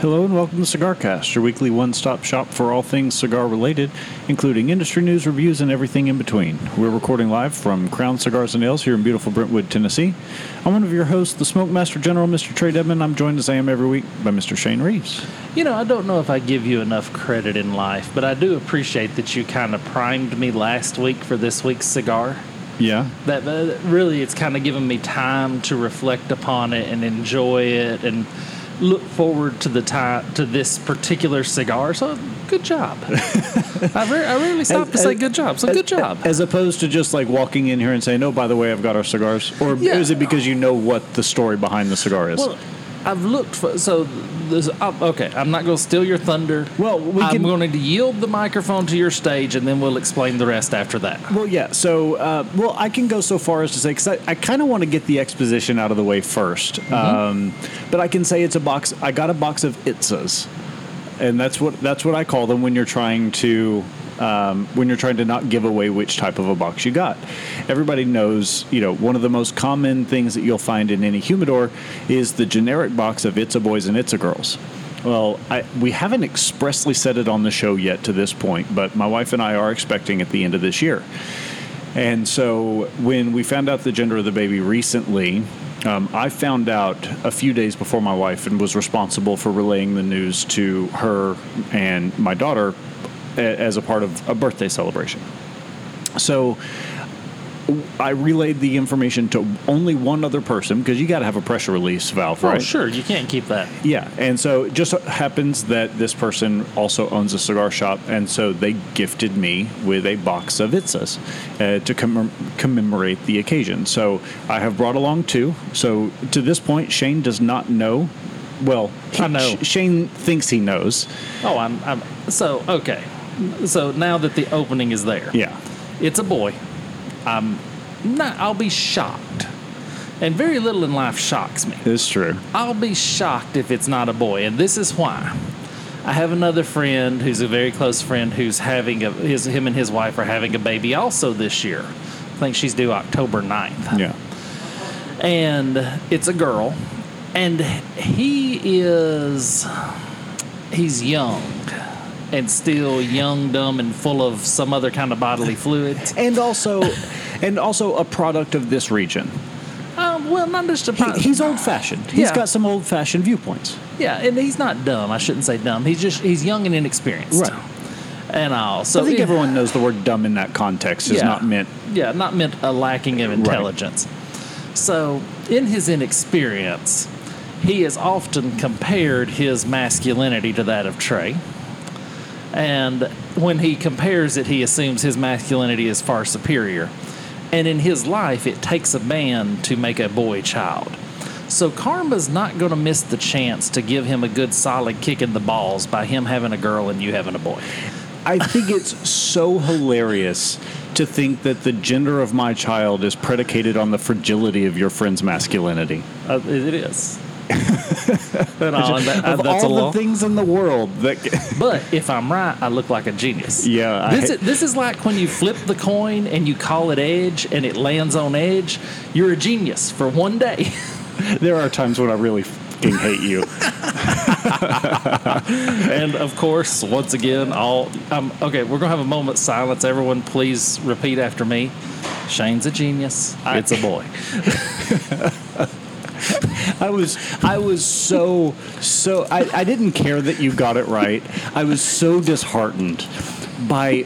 Hello and welcome to CigarCast, your weekly one-stop shop for all things cigar-related, including industry news, reviews, and everything in between. We're recording live from Crown Cigars and Ales here in beautiful Brentwood, Tennessee. I'm one of your hosts, the Smoke Master General, Mr. Trey Debman. I'm joined as I am every week by Mr. Shane Reeves. You know, I don't know if I give you enough credit in life, but I do appreciate that you kind of primed me last week for this week's cigar. Yeah. That really, it's kind of given me time to reflect upon it and enjoy it and look forward to the time to this particular cigar. So good job. I rarely stop to say good job. So good job. As opposed to just like walking in here and saying, "Oh, by the way, I've got our cigars." Or is it because you know what the story behind the cigar is? Well, I've looked for okay, I'm not going to steal your thunder. Well, I'm going to yield the microphone to your stage, and then we'll explain the rest after that. Well, yeah. So, I can go so far as to say, because I kind of want to get the exposition out of the way first. Mm-hmm. But I can say it's a box. I got a box of Itzas, and that's what I call them when you're trying to. When you're trying to not give away which type of a box you got. Everybody knows, you know, one of the most common things that you'll find in any humidor is the generic box of Itza Boys and Itza Girls. Well, we haven't expressly said it on the show yet to this point, but my wife and I are expecting at the end of this year. And so when we found out the gender of the baby recently, I found out a few days before my wife and was responsible for relaying the news to her and my daughter as a part of a birthday celebration. So I relayed the information to only one other person because you got to have a pressure release valve, right? Oh, sure. You can't keep that. Yeah. And so it just happens that this person also owns a cigar shop, and so they gifted me with a box of Itzas to commemorate the occasion. So I have brought along two. So to this point, Shane does not know. Well, I know. Shane thinks he knows. Oh, I'm so okay. So now that the opening is there, yeah, it's a boy. I'll be shocked, and very little in life shocks me. It's true. I'll be shocked if it's not a boy, and this is why. I have another friend who's a very close friend who's having him and his wife are having a baby also this year. I think she's due October 9th. Yeah, and it's a girl, and he's young. And still young, dumb, and full of some other kind of bodily fluids. and also a product of this region. Well, not just a product. He's old-fashioned. Yeah. He's got some old-fashioned viewpoints. Yeah, and he's not dumb. I shouldn't say dumb. He's young and inexperienced. Right. And all. So I think everyone knows the word dumb in that context is not meant. Yeah, not meant a lacking of intelligence. Right. So in his inexperience, he has often compared his masculinity to that of Trey. And when he compares it, he assumes his masculinity is far superior. And in his life, it takes a man to make a boy child. So karma's not going to miss the chance to give him a good solid kick in the balls by him having a girl and you having a boy. I think it's so hilarious to think that the gender of my child is predicated on the fragility of your friend's masculinity. It is. That's all the things in the world that but if I'm right, I look like a genius. Yeah, this is like when you flip the coin and you call it edge and it lands on edge. You're a genius for one day. There are times when I really fucking hate you. And of course, once again, okay, we're gonna have a moment's silence. Everyone please repeat after me. Shane's a genius. It's a boy. I was so I didn't care that you got it right. I was so disheartened by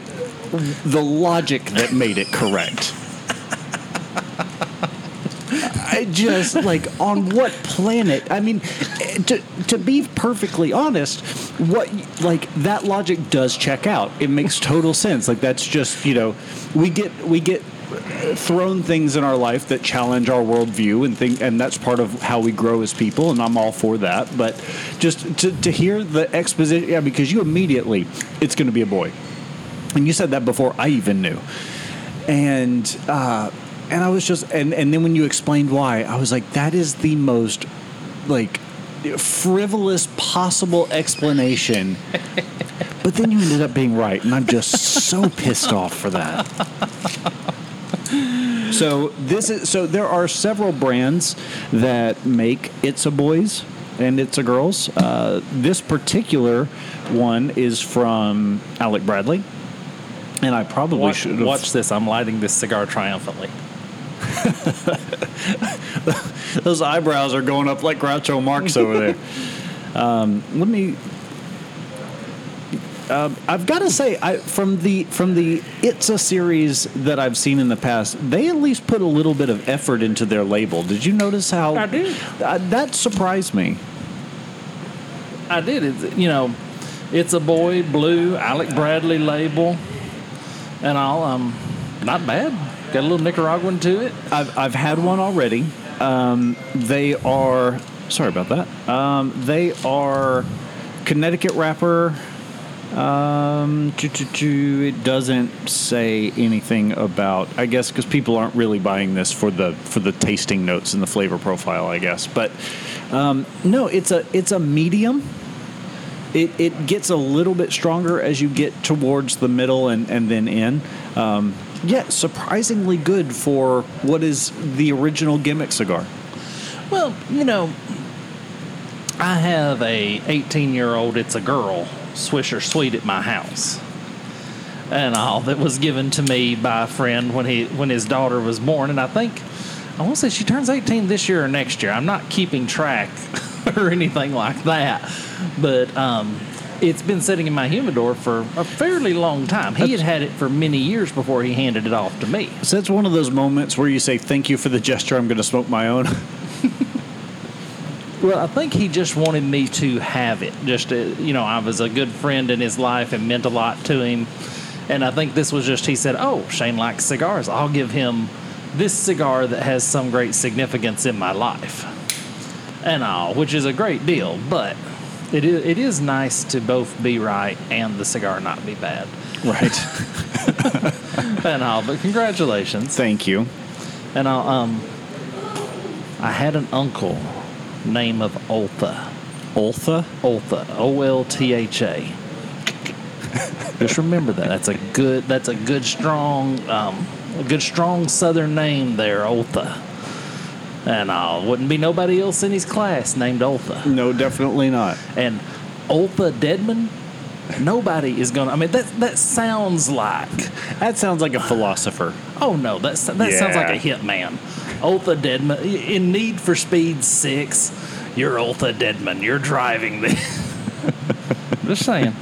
the logic that made it correct. I just, on what planet? I mean, to be perfectly honest, that logic does check out. It makes total sense. That's just, we get thrown things in our life that challenge our worldview and that's part of how we grow as people, and I'm all for that. But just to hear the exposition, yeah, because you immediately, it's going to be a boy, and you said that before I even knew, and I was just and then when you explained why, I was like, that is the most frivolous possible explanation. But then you ended up being right, and I'm just so pissed off for that. So there are several brands that make Itza Boys and it's a girl's. This particular one is from Alec Bradley, and I probably should have... Watch this. I'm lighting this cigar triumphantly. Those eyebrows are going up like Groucho Marx over there. Let me... I've got to say, from the Itza series that I've seen in the past, they at least put a little bit of effort into their label. Did you notice how? I did. That surprised me. I did. It's, you know, it's a boy blue Alec Bradley label, and all. Not bad. Got a little Nicaraguan to it. I've had one already. They are. Sorry about that. They are Connecticut wrapper. It doesn't say anything about, I guess, because people aren't really buying this for the tasting notes and the flavor profile, I guess. But no, it's a medium. It gets a little bit stronger as you get towards the middle and then in. Yeah, surprisingly good for what is the original gimmick cigar. Well, you know, I have a 18-year-old. It's a girl. Swisher Sweet at my house, and all that was given to me by a friend when his daughter was born, and I want to say she turns 18 this year or next year. I'm not keeping track or anything like that, but it's been sitting in my humidor for a fairly long time. He had it for many years before he handed it off to me. So that's one of those moments where you say, "Thank you for the gesture. I'm going to smoke my own." Well, I think he just wanted me to have it. Just, you know, I was a good friend in his life and meant a lot to him. And I think this was just, he said, "Oh, Shane likes cigars. I'll give him this cigar that has some great significance in my life." And all, which is a great deal. But it is nice to both be right and the cigar not be bad. Right. And all, but congratulations. Thank you. And all, I had an uncle... Name of Oltha. Oltha? Oltha. Oltha. Just remember that. That's a good strong southern name there, Oltha. And wouldn't be nobody else in his class named Oltha. No, definitely not. And Elwha Debman? Nobody is gonna. I mean, that sounds like a philosopher. Oh no, that sounds like a hitman. Elwha Debman, in Need for Speed 6, you're Elwha Debman. You're driving this. Just saying.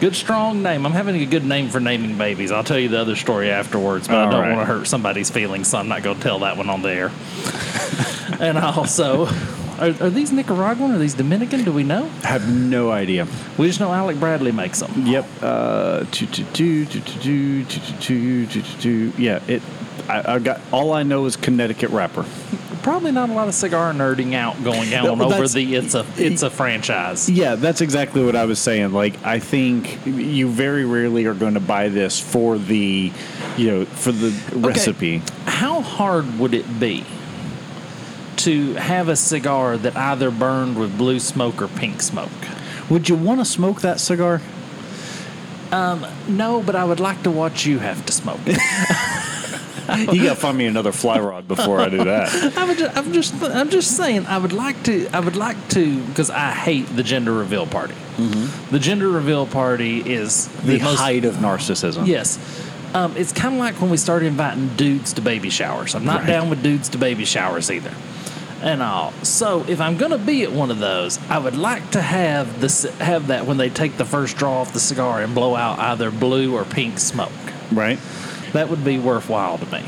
Good, strong name. I'm having a good name for naming babies. I'll tell you the other story afterwards, but I don't want to hurt somebody's feelings, so I'm not going to tell that one on the air. And also, are these Nicaraguan? Are these Dominican? Do we know? I have no idea. We just know Alec Bradley makes them. Yep. Yeah, it... I got all I know is Connecticut wrapper. Probably not a lot of cigar nerding out going on over the it's a franchise. Yeah, that's exactly what I was saying. Like, I think you very rarely are going to buy this for the, you know, for the recipe. How hard would it be to have a cigar that either burned with blue smoke or pink smoke? Would you want to smoke that cigar? No, but I would like to watch you have to smoke it. You gotta find me another fly rod before I do that. I'm just saying. I would like to, because I hate the gender reveal party. Mm-hmm. The gender reveal party is the height of narcissism. Yes, it's kind of like when we started inviting dudes to baby showers. I'm not down with dudes to baby showers either, and all. So if I'm gonna be at one of those, I would like to have that when they take the first draw off the cigar and blow out either blue or pink smoke. Right. That would be worthwhile to me.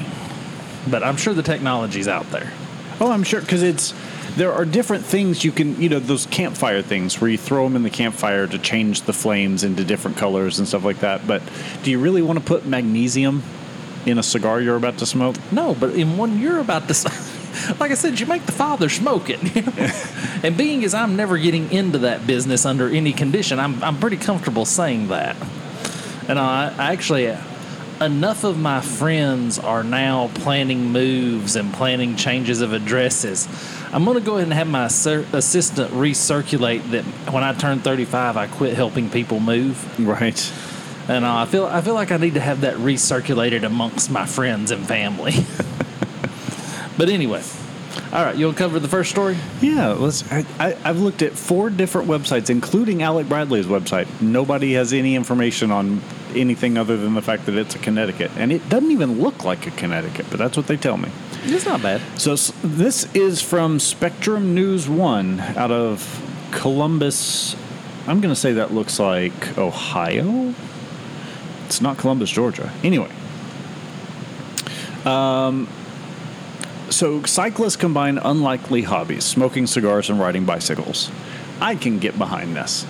But I'm sure the technology's out there. Oh, I'm sure, because there are different things you can, you know, those campfire things where you throw them in the campfire to change the flames into different colors and stuff like that. But do you really want to put magnesium in a cigar you're about to smoke? No, but in one you're about to smoke. Like I said, you make the father smoke it. You know? And being as I'm never getting into that business under any condition, I'm pretty comfortable saying that. And I actually... Enough of my friends are now planning moves and planning changes of addresses. I'm going to go ahead and have my assistant recirculate that when I turn 35, I quit helping people move. Right. And I feel like I need to have that recirculated amongst my friends and family. But anyway, All right, you'll cover the first story? Yeah, I've looked at four different websites, including Alec Bradley's website. Nobody has any information on anything other than the fact that it's a Connecticut. And it doesn't even look like a Connecticut, but that's what they tell me. It's not bad. So this is from Spectrum News One out of Columbus. I'm going to say that looks like Ohio. It's not Columbus, Georgia. Anyway. So cyclists combine unlikely hobbies, smoking cigars and riding bicycles. I can get behind this.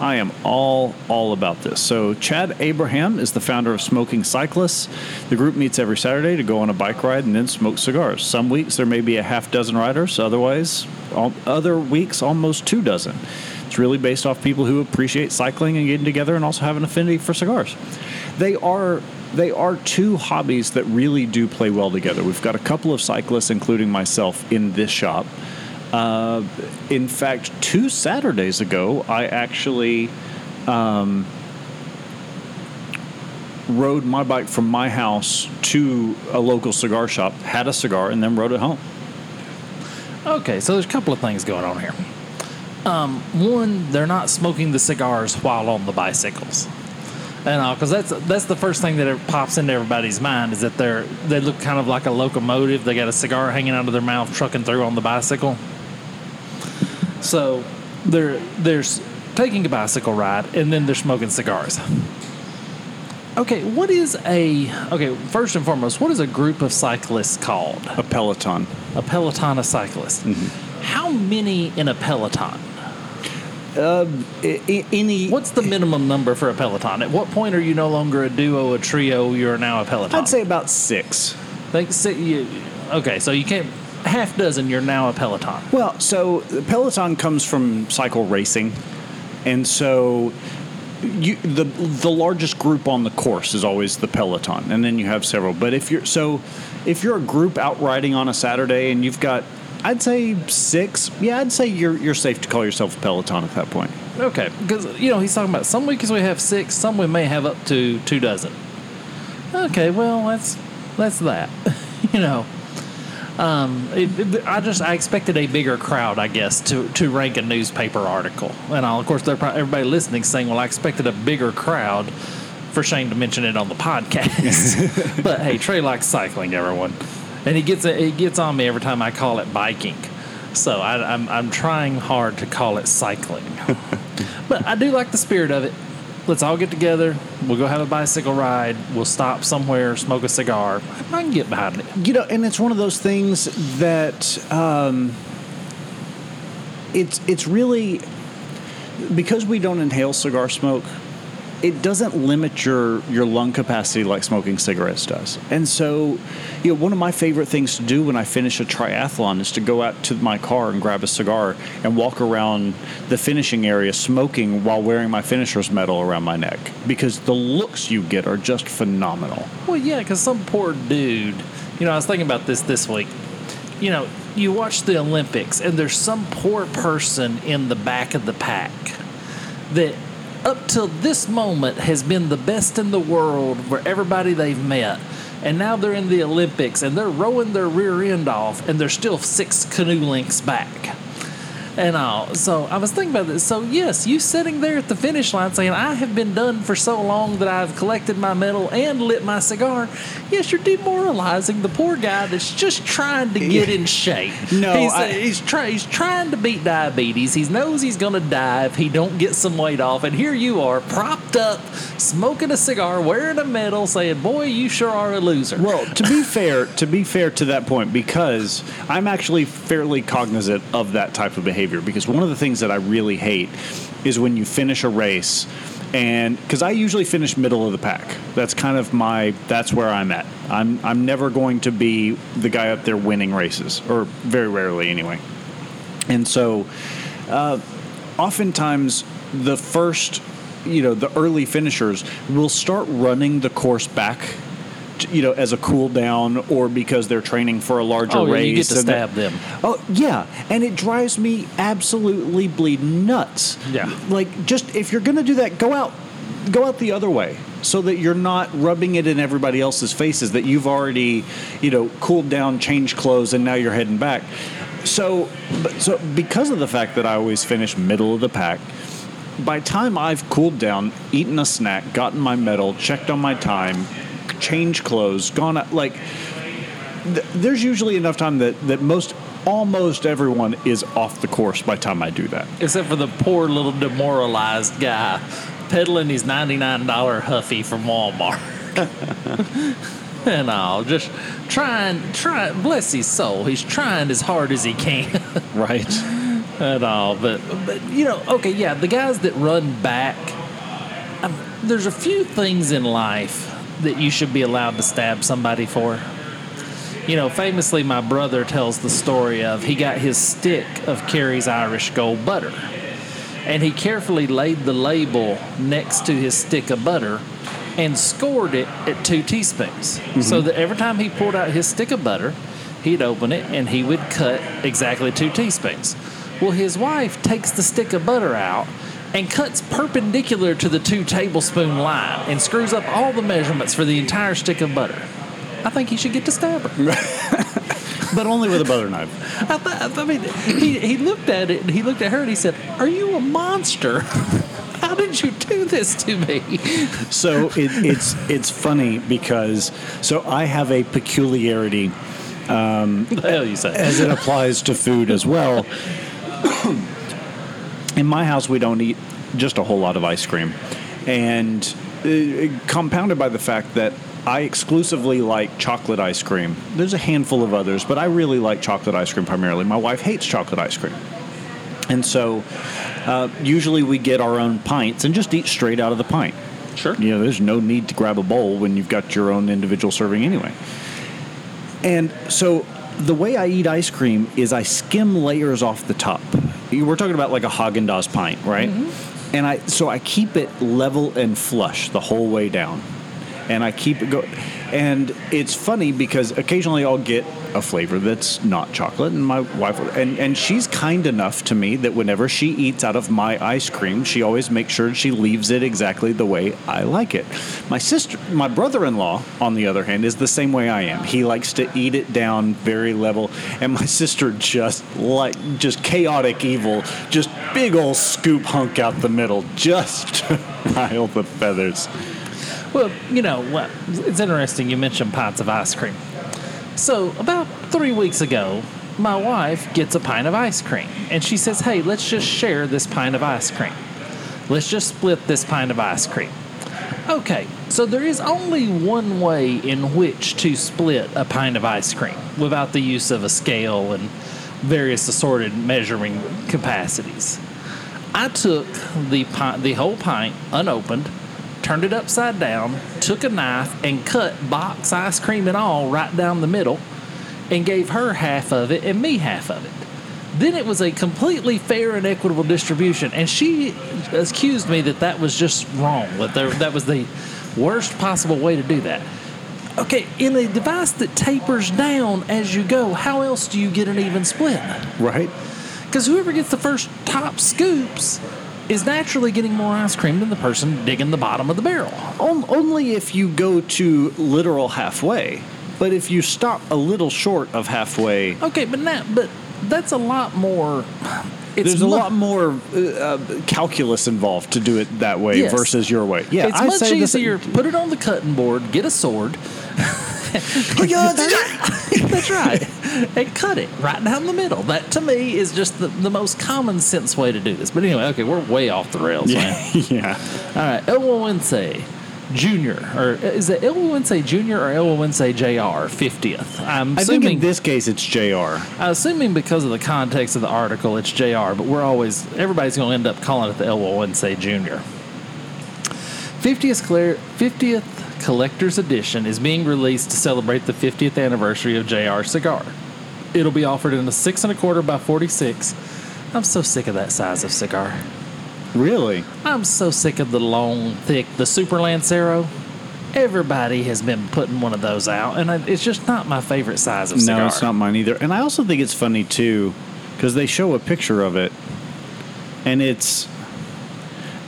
I am all about this. So Chad Abraham is the founder of Smoking Cyclists. The group meets every Saturday to go on a bike ride and then smoke cigars. Some weeks there may be a half dozen riders. Other weeks, almost 24. It's really based off people who appreciate cycling and getting together and also have an affinity for cigars. They are two hobbies that really do play well together. We've got a couple of cyclists, including myself, in this shop. In fact, 2 Saturdays ago, I actually rode my bike from my house to a local cigar shop, had a cigar, and then rode it home. Okay, so there's a couple of things going on here. One, they're not smoking the cigars while on the bicycles. And because that's the first thing that it pops into everybody's mind is that they look kind of like a locomotive. They got a cigar hanging out of their mouth, trucking through on the bicycle. So they're taking a bicycle ride and then they're smoking cigars. Okay, first and foremost, what is a group of cyclists called? A peloton. A peloton of cyclists. Mm-hmm. How many in a peloton? What's the minimum number for a peloton? At what point are you no longer a duo, a trio? You're now a peloton. I'd say about 6. Okay, so you can't half dozen. You're now a peloton. Well, so the peloton comes from cycle racing, and so the largest group on the course is always the peloton, and then you have several. But if you're a group out riding on a Saturday and you've got, I'd say 6. Yeah, I'd say you're safe to call yourself a peloton at that point. Okay, because, he's talking about some weeks we have 6, some we may have up to 24. Okay, well, that's that. I expected a bigger crowd, I guess, to rank a newspaper article. And, of course, everybody listening is saying, well, I expected a bigger crowd for Shane to mention it on the podcast. But, hey, Trey likes cycling, everyone. And he gets on me every time I call it biking. So I'm trying hard to call it cycling. But I do like the spirit of it. Let's all get together. We'll go have a bicycle ride. We'll stop somewhere, smoke a cigar. I can get behind it. And it's one of those things that it's really, because we don't inhale cigar smoke, it doesn't limit your lung capacity like smoking cigarettes does. And so, one of my favorite things to do when I finish a triathlon is to go out to my car and grab a cigar and walk around the finishing area smoking while wearing my finisher's medal around my neck, because the looks you get are just phenomenal. Well, yeah, because some poor dude, I was thinking about this week. You watch the Olympics, and there's some poor person in the back of the pack that up till this moment has been the best in the world for everybody they've met. And now they're in the Olympics, and they're rowing their rear end off, and they're still 6 canoe lengths back. And all. So I was thinking about this. So, yes, you sitting there at the finish line saying, I have been done for so long that I've collected my medal and lit my cigar. Yes, you're demoralizing the poor guy that's just trying to get in shape. No, he's trying to beat diabetes. He knows he's going to die if he don't get some weight off. And here you are, propped up, smoking a cigar, wearing a medal, saying, boy, you sure are a loser. Well, to be fair to that point, because I'm actually fairly cognizant of that type of behavior. Because one of the things that I really hate is when you finish a race, and because I usually finish middle of the pack, that's where I'm at. I'm never going to be the guy up there winning races, or very rarely anyway. And so, oftentimes the first, the early finishers will start running the course back, as a cool down, or because they're training for a larger race. Oh, you get to stab them. Oh, yeah. And it drives me absolutely bleed nuts. Yeah. Like, just, if you're going to do that, go out the other way. so that you're not rubbing it in everybody else's faces that you've already, you know, cooled down, changed clothes, and now you're heading back. So because of the fact that I always finish middle of the pack, by time I've cooled down, eaten a snack, gotten my medal, checked on my time, changed clothes, gone out, like, there's usually enough time that most... almost everyone is off the course by the time I do that. Except for the poor little demoralized guy peddling his $99 Huffy from Walmart. And all, just trying, bless his soul, he's trying as hard as he can. Right. And all, but you know, okay, yeah, the guys that run back, there's a few things in life that you should be allowed to stab somebody for. You know, famously, my brother tells the story of he got his stick of Kerry's Irish Gold butter, and he carefully laid the label next to his stick of butter and scored it at 2 teaspoons. Mm-hmm. So that every time he pulled out his stick of butter, he'd open it and he would cut exactly 2 teaspoons. Well, his wife takes the stick of butter out and cuts perpendicular to the 2 tablespoon line and screws up all the measurements for the entire stick of butter. I think he should get to stab her. But only with a butter knife. I mean, he looked at it, and he looked at her, and he said, "Are you a monster? How did you do this to me?" So it's funny because, so I have a peculiarity the hell you say? As it applies to food as well. In my house, we don't eat just a whole lot of ice cream. And compounded by the fact that I exclusively like chocolate ice cream. There's a handful of others, but I really like chocolate ice cream primarily. My wife hates chocolate ice cream. And so usually we get our own pints and just eat straight out of the pint. Sure. You know, there's no need to grab a bowl when you've got your own individual serving anyway. And so the way I eat ice cream is I skim layers off the top. We're talking about like a Häagen-Dazs pint, right? Mm-hmm. And I keep it level and flush the whole way down. And I keep it going. And it's funny because occasionally I'll get a flavor that's not chocolate. And my wife, and she's kind enough to me that whenever she eats out of my ice cream, she always makes sure she leaves it exactly the way I like it. My brother-in-law, on the other hand, is the same way I am. He likes to eat it down very level. And my sister just chaotic evil, just big old scoop hunk out the middle, just to pile the feathers. Well, you know, it's interesting you mentioned pints of ice cream. So about 3 weeks ago, my wife gets a pint of ice cream, and she says, "Hey, let's just share this pint of ice cream. Let's just split this pint of ice cream." Okay, so there is only one way in which to split a pint of ice cream without the use of a scale and various assorted measuring capacities. I took the whole pint unopened, turned it upside down, took a knife, and cut box ice cream and all right down the middle, and gave her half of it and me half of it. Then it was a completely fair and equitable distribution, and she accused me that was just wrong, that was the worst possible way to do that. Okay, in a device that tapers down as you go, how else do you get an even split? Right. Because whoever gets the first top scoops is naturally getting more ice cream than the person digging the bottom of the barrel. Only if you go to literal halfway. But if you stop a little short of halfway... Okay, but that's a lot more... There's a lot more calculus involved to do it that way, yes, versus your way. Yeah, it's much easier. Put it on the cutting board, get a sword... That's right. And cut it right down the middle. That, to me, is just the most common sense way to do this. But anyway, okay, we're way off the rails, man. Yeah. All right, Elwha Winsay Jr. Or is it Elwha Winsay Jr. or Elwha Winsay Jr. 50th? I think in this case it's Jr. I'm assuming because of the context of the article it's Jr. But everybody's going to end up calling it the Elwha Winsay Jr. 50th Collector's Edition is being released to celebrate the 50th anniversary of JR Cigar. It'll be offered in a 6 1/4 by 46. I'm so sick of that size of cigar. Really? I'm so sick of the long, thick, the Super Lancero. Everybody has been putting one of those out, and it's just not my favorite size of cigar. No, it's not mine either. And I also think it's funny, too, because they show a picture of it, and it's...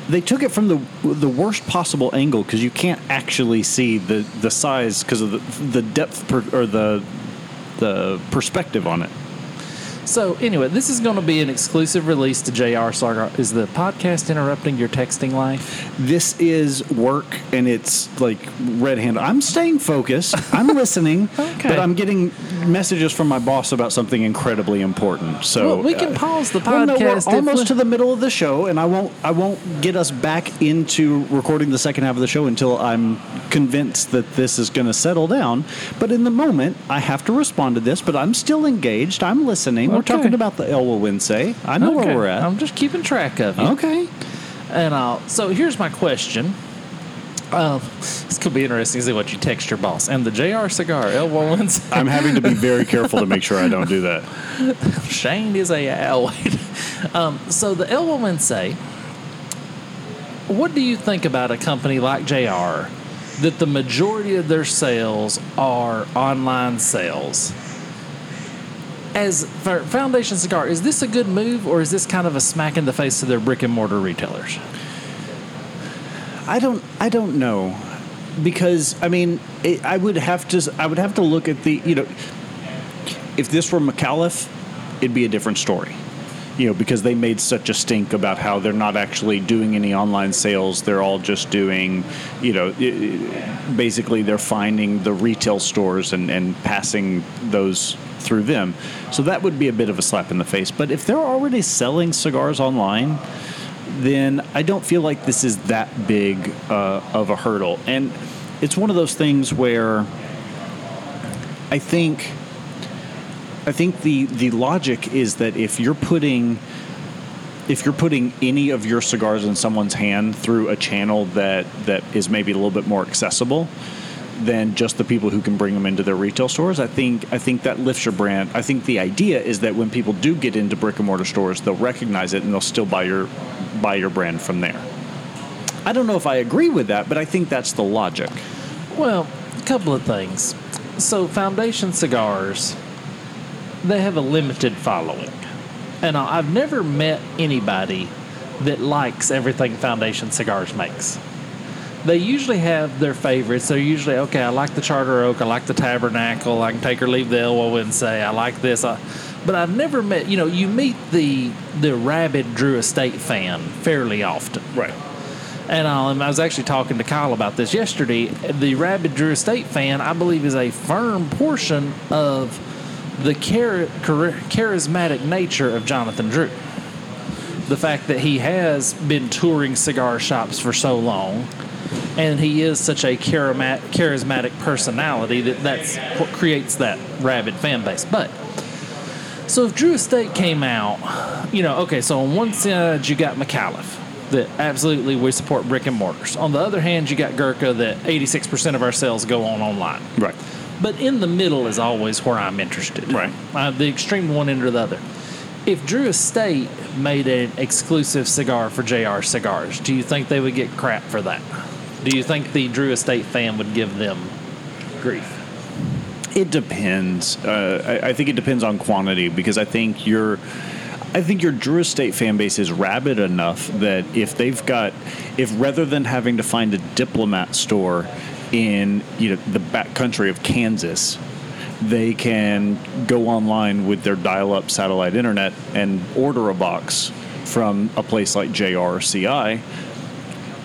They took it from the worst possible angle because you can't actually see the size because of the depth or the perspective on it. So anyway, this is going to be an exclusive release to JR Cigar. Is the podcast interrupting your texting life? This is work, and it's like red handed. I'm staying focused. I'm listening, okay. But I'm getting messages from my boss about something incredibly important. So well, we can pause the podcast. Well, no, we're almost to the middle of the show, and I won't get us back into recording the second half of the show until I'm convinced that this is going to settle down. But in the moment, I have to respond to this. But I'm still engaged. I'm listening. We're talking about the Elwha Winsay. I know where we're at. I'm just keeping track of it. Okay. And so here's my question. This could be interesting to see what you text your boss. And the JR Cigar, Elwha Winsay. I'm having to be very careful to make sure I don't do that. Shane is a Elwha. So the Elwha Winsay, what do you think about a company like JR that the majority of their sales are online sales? As for Foundation Cigar, is this a good move, or is this kind of a smack in the face to their brick and mortar retailers? I don't know, because I mean, I would have to look at the, you know, if this were McAuliffe, it'd be a different story, you know, because they made such a stink about how they're not actually doing any online sales. They're all just doing, you know, basically they're finding the retail stores and passing those through them. So that would be a bit of a slap in the face. But if they're already selling cigars online, then I don't feel like this is that big of a hurdle. And it's one of those things where I think the logic is that if you're putting any of your cigars in someone's hand through a channel that is maybe a little bit more accessible than just the people who can bring them into their retail stores, I think that lifts your brand. I think the idea is that when people do get into brick and mortar stores, they'll recognize it and they'll still buy your brand from there. I don't know if I agree with that, but I think that's the logic. Well, a couple of things. So Foundation Cigars, they have a limited following. And I've never met anybody that likes everything Foundation Cigars makes. They usually have their favorites. They're usually, okay, I like the Charter Oak. I like the Tabernacle. I can take or leave the Elwha Winsay. I like this. But I've never met, you know, you meet the rabid Drew Estate fan fairly often. Right. And I was actually talking to Kyle about this yesterday. The rabid Drew Estate fan, I believe, is a firm portion of the charismatic nature of Jonathan Drew. The fact that he has been touring cigar shops for so long. And he is such a charismatic personality that's what creates that rabid fan base. But, so if Drew Estate came out, you know, okay, so on one side you got McAuliffe, that absolutely we support brick and mortars. On the other hand, you got Gurkha, that 86% of our sales go on online. Right. But in the middle is always where I'm interested. Right. The extreme one end or the other. If Drew Estate made an exclusive cigar for JR Cigars, do you think they would get crap for that? Do you think the Drew Estate fan would give them grief? It depends. I think it depends on quantity, because I think your Drew Estate fan base is rabid enough that if they've got, if rather than having to find a Diplomat store in, you know, the backcountry of Kansas, they can go online with their dial-up satellite internet and order a box from a place like JR or CI.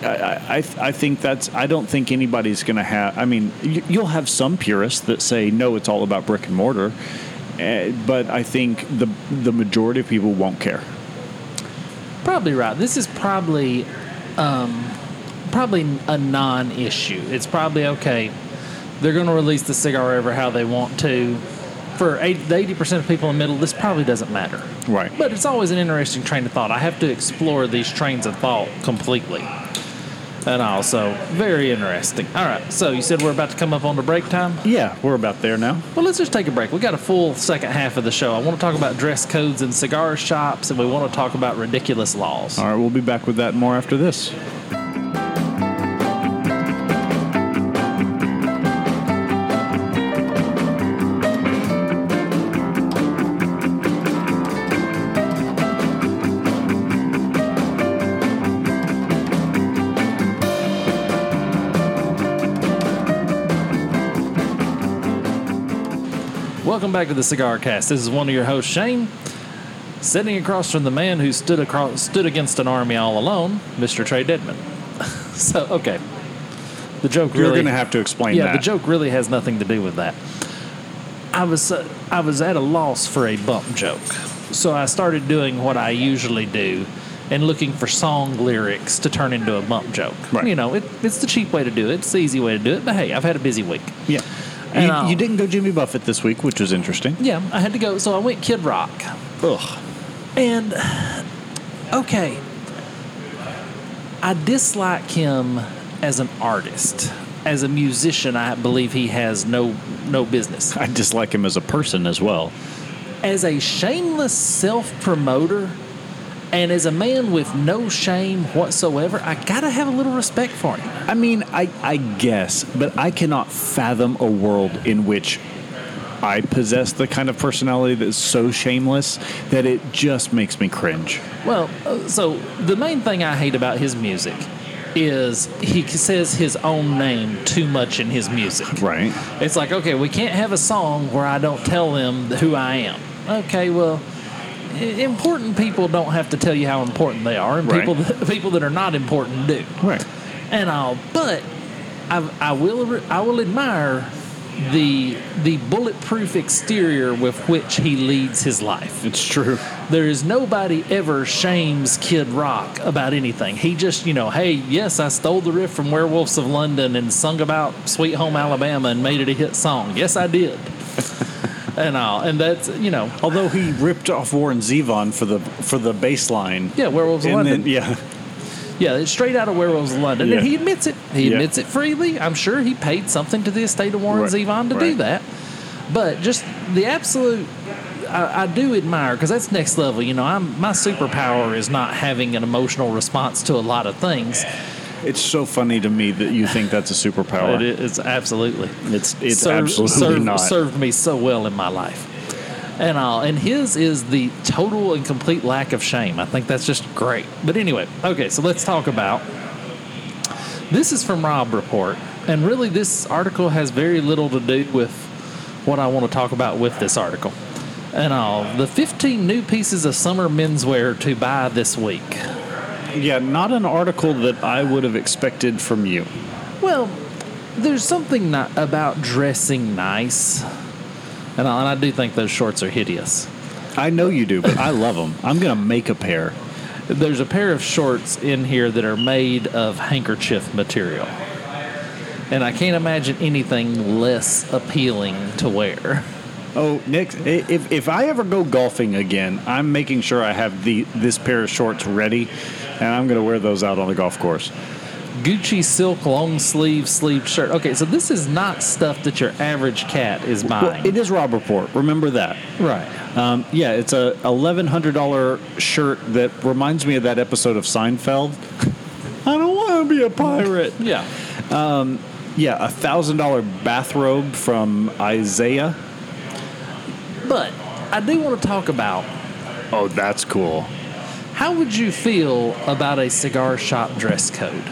I think that's, I don't think anybody's going to have, I mean, you'll have some purists that say, no, it's all about brick and mortar. But I think the majority of people won't care. Probably right. This is probably, probably a non-issue. It's probably okay. They're going to release the cigar ever how they want to. For 80% of people in the middle, this probably doesn't matter. Right. But it's always an interesting train of thought. I have to explore these trains of thought completely. And also, very interesting. All right, so you said we're about to come up on the break time? Yeah, we're about there now. Well, let's just take a break. We got a full second half of the show. I want to talk about dress codes in cigar shops, and we want to talk about ridiculous laws. All right, we'll be back with that more after this. Welcome back to the CigarCast. This is one of your hosts, Shane. Sitting across from the man who stood against an army all alone, Mr. Trey Debman. So, okay. The joke really... You're going to have to explain that. Yeah, the joke really has nothing to do with that. I was at a loss for a bump joke, so I started doing what I usually do and looking for song lyrics to turn into a bump joke. Right. You know, it's the cheap way to do it. It's the easy way to do it, but hey, I've had a busy week. Yeah. And you didn't go Jimmy Buffett this week, which was interesting. Yeah, I had to go, so I went Kid Rock. Ugh. And, okay, I dislike him as an artist. As a musician, I believe he has no business. I dislike him as a person as well. As a shameless self-promoter and as a man with no shame whatsoever, I gotta have a little respect for him. I mean, I guess, but I cannot fathom a world in which I possess the kind of personality that's so shameless that it just makes me cringe. Well, so the main thing I hate about his music is he says his own name too much in his music. Right. It's like, okay, we can't have a song where I don't tell them who I am. Okay, well, important people don't have to tell you how important they are, and right. people that are not important do. Right. And all, but I will admire the bulletproof exterior with which he leads his life. It's true. There is nobody ever shames Kid Rock about anything. He just, you know, hey, yes, I stole the riff from Werewolves of London and sung about Sweet Home Alabama and made it a hit song. Yes, I did. And all, and that's, you know. Although he ripped off Warren Zevon for the bass line. Yeah, Werewolves of London. Yeah, it's straight out of Werewolves of London. Yeah. And he admits it. He admits it freely. I'm sure he paid something to the estate of Warren Zevon to do that. But just the absolute, I do admire, because that's next level. You know, my superpower is not having an emotional response to a lot of things. It's so funny to me that you think that's a superpower. It's absolutely. It's absolutely not. Served me so well in my life. And all, and his is the total and complete lack of shame. I think that's just great. But anyway, okay, so let's talk about... This is from Robb Report, and really this article has very little to do with what I want to talk about with this article. And all, the 15 new pieces of summer menswear to buy this week. Yeah, not an article that I would have expected from you. Well, there's something about dressing nice... And I do think those shorts are hideous. I know you do, but I love them. I'm going to make a pair. There's a pair of shorts in here that are made of handkerchief material. And I can't imagine anything less appealing to wear. Oh, Nick, if I ever go golfing again, I'm making sure I have this pair of shorts ready, and I'm going to wear those out on the golf course. Gucci silk long sleeve shirt. Okay, so this is not stuff that your average cat is buying. Well, it is Robb Report. Remember that. Right. Yeah, it's a $1,100 shirt that reminds me of that episode of Seinfeld. I don't want to be a pirate. Yeah. Yeah, a $1,000 bathrobe from Isaiah. But I do want to talk about... Oh, that's cool. How would you feel about a cigar shop dress code?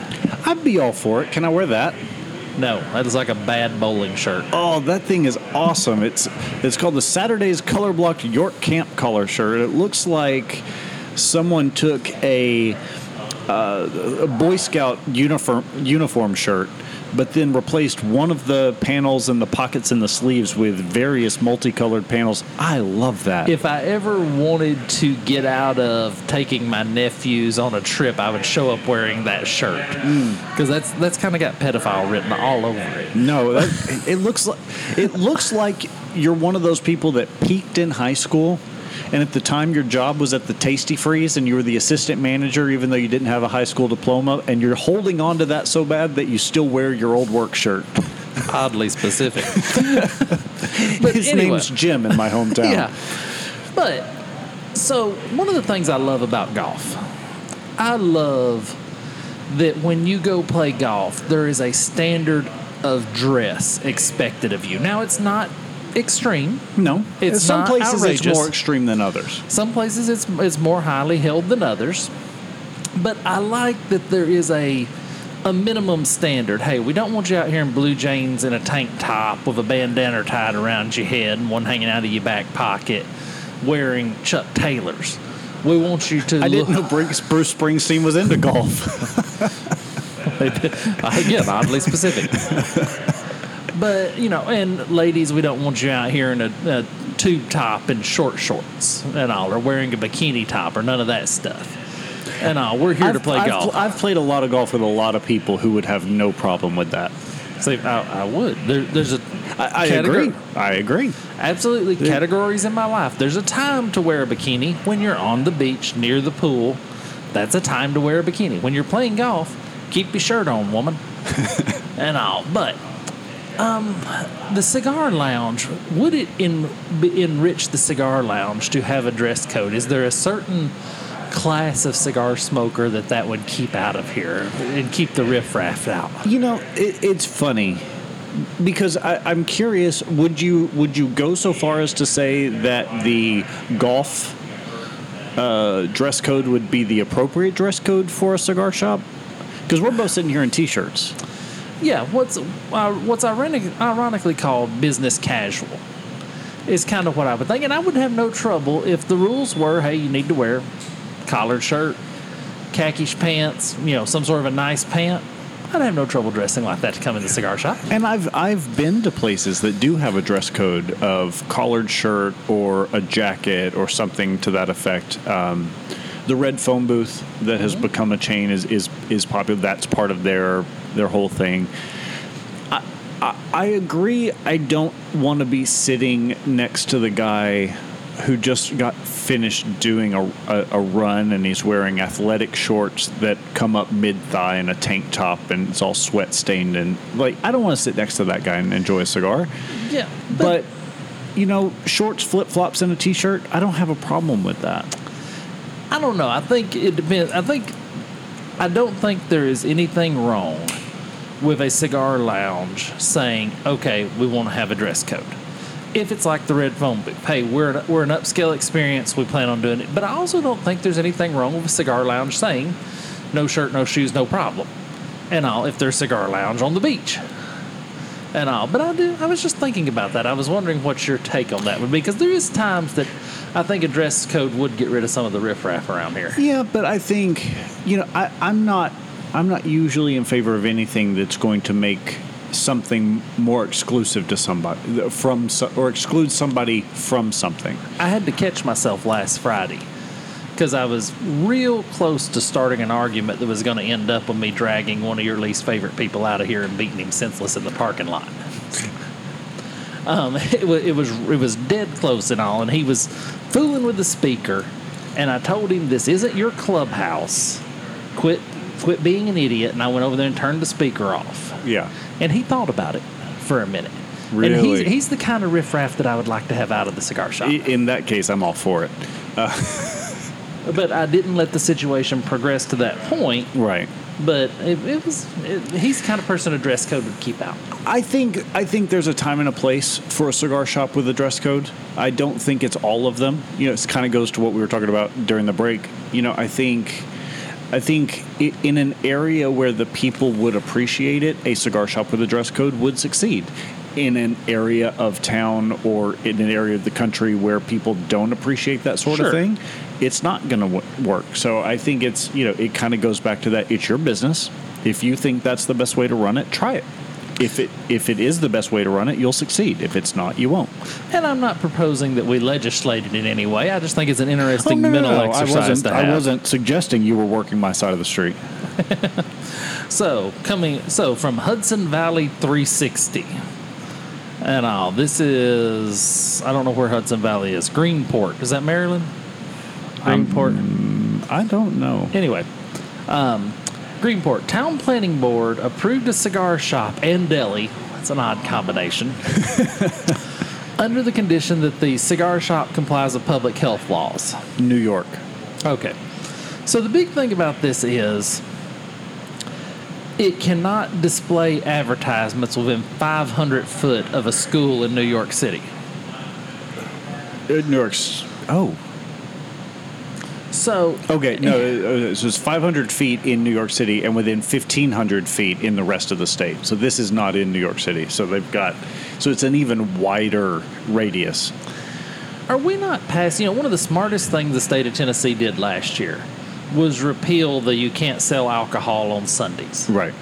I'd be all for it. Can I wear that? No, that is like a bad bowling shirt. Oh, that thing is awesome. It's called the Saturday's Color Block York Camp Color shirt. It looks like someone took a Boy Scout uniform shirt, but then replaced one of the panels and the pockets and the sleeves with various multicolored panels. I love that. If I ever wanted to get out of taking my nephews on a trip, I would show up wearing that shirt. Because that's kind of got pedophile written all over it. No, it looks like you're one of those people that peaked in high school, and at the time your job was at the Tasty Freeze and you were the assistant manager even though you didn't have a high school diploma, and you're holding on to that so bad that you still wear your old work shirt. Oddly specific. But His name's Jim in my hometown. Yeah. But, so, one of the things I love about golf, I love that when you go play golf, there is a standard of dress expected of you. Now, it's not extreme. No. It's some places outrageous. It's more extreme than others. Some places it's more highly held than others. But I like that there is a a minimum standard. Hey, we don't want you out here in blue jeans and a tank top with a bandana tied around your head and one hanging out of your back pocket wearing Chuck Taylors. We want you to... I didn't know Bruce Springsteen was into golf. Again, oddly specific. But, you know, and ladies, we don't want you out here in a tube top and short shorts and all, or wearing a bikini top or none of that stuff. And all, we're here to play golf. I've played a lot of golf with a lot of people who would have no problem with that. See, I would. There's a category. I agree. Absolutely, yeah. Categories in my life. There's a time to wear a bikini when you're on the beach near the pool. That's a time to wear a bikini. When you're playing golf, keep your shirt on, woman, and all. But the cigar lounge, would it enrich the cigar lounge to have a dress code? Is there a certain class of cigar smoker that would keep out of here and keep the riffraff out? You know, it's funny because I'm curious. Would you go so far as to say that the golf dress code would be the appropriate dress code for a cigar shop? Because we're both sitting here in t-shirts. Yeah, what's ironically called business casual is kind of what I would think, and I would have no trouble if the rules were, hey, you need to wear collared shirt, khaki pants, you know, some sort of a nice pant. I'd have no trouble dressing like that to come in the cigar shop. And I've been to places that do have a dress code of collared shirt or a jacket or something to that effect. The Red Phone Booth that has become a chain is popular. That's part of their whole thing. I agree. I don't want to be sitting next to the guy who just got finished doing a run and he's wearing athletic shorts that come up mid-thigh and a tank top and it's all sweat-stained. And, like, I don't want to sit next to that guy and enjoy a cigar. Yeah. But you know, shorts, flip-flops, and a T-shirt, I don't have a problem with that. I don't know. I think it depends. I don't think there is anything wrong with a cigar lounge saying, okay, we want to have a dress code. If it's like the Red Phone Booth, hey, we're an upscale experience, we plan on doing it. But I also don't think there's anything wrong with a cigar lounge saying, no shirt, no shoes, no problem. And all, if there's a cigar lounge on the beach. And all. But I was just thinking about that. I was wondering what your take on that would be, because there is times that I think a dress code would get rid of some of the riffraff around here. Yeah, but I think, you know, I'm not usually in favor of anything that's going to make something more exclusive to somebody or exclude somebody from something. I had to catch myself last Friday because I was real close to starting an argument that was going to end up with me dragging one of your least favorite people out of here and beating him senseless in the parking lot. It was dead close and all, and he was fooling with the speaker, and I told him, this isn't your clubhouse. Quit being an idiot. And I went over there and turned the speaker off. Yeah. And he thought about it for a minute. Really? And he's the kind of riffraff that I would like to have out of the cigar shop. In that case, I'm all for it. But I didn't let the situation progress to that point. Right. But he's the kind of person a dress code would keep out. I think there's a time and a place for a cigar shop with a dress code. I don't think it's all of them. You know, it kind of goes to what we were talking about during the break. You know, I think in an area where the people would appreciate it, a cigar shop with a dress code would succeed. In an area of town or in an area of the country where people don't appreciate that sort of thing, it's not going to work. So I think it's, you know, it kind of goes back to that. It's your business. If you think that's the best way to run it, try it. If it is the best way to run it, you'll succeed. If it's not, you won't. And I'm not proposing that we legislate it in any way. I just think it's an interesting mental exercise to have. I wasn't suggesting you were working my side of the street. So from Hudson Valley 360 and all. This is, I don't know where Hudson Valley is. Greenport. Is that Maryland? Greenport. I don't know. Anyway. Greenport Town Planning Board approved a cigar shop and deli. That's an odd combination. Under the condition that the cigar shop complies with public health laws. New York. Okay. So the big thing about this is it cannot display advertisements within 500 feet of a school in New York City. New York's... Oh. So okay, no, so it's 500 feet in New York City and within 1,500 feet in the rest of the state. So this is not in New York City. So they've got, so it's an even wider radius. Are we not passing? You know, one of the smartest things the state of Tennessee did last year was repeal the you can't sell alcohol on Sundays. Right.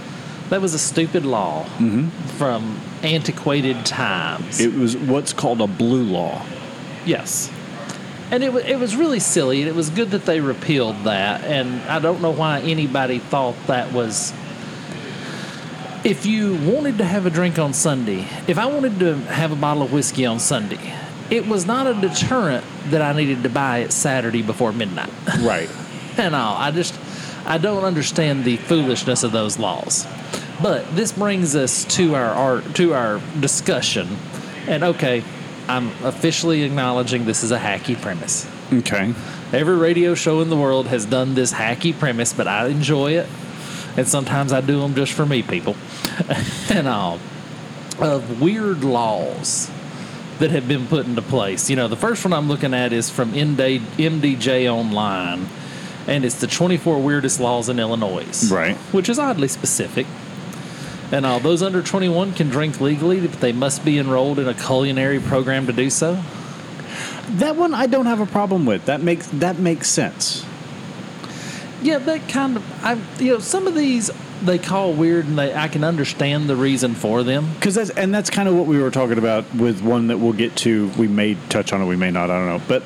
That was a stupid law from antiquated times. It was what's called a blue law. Yes. And it was really silly, and it was good that they repealed that, and I don't know why anybody thought that was... If you wanted to have a drink on Sunday, if I wanted to have a bottle of whiskey on Sunday, it was not a deterrent that I needed to buy it Saturday before midnight. Right. And all. I don't understand the foolishness of those laws. But this brings us to our discussion, and okay... I'm officially acknowledging this is a hacky premise. Okay. Every radio show in the world has done this hacky premise, but I enjoy it. And sometimes I do them just for me, people. And all. Of weird laws that have been put into place. You know, the first one I'm looking at is from MDJ Online, and it's the 24 weirdest laws in Illinois. Right. Which is oddly specific. And all those under 21 can drink legally, but they must be enrolled in a culinary program to do so. That one I don't have a problem with. That makes sense. Yeah, that kind of some of these they call weird, and I can understand the reason for them. That's kind of what we were talking about with one that we'll get to. We may touch on it, we may not. I don't know, but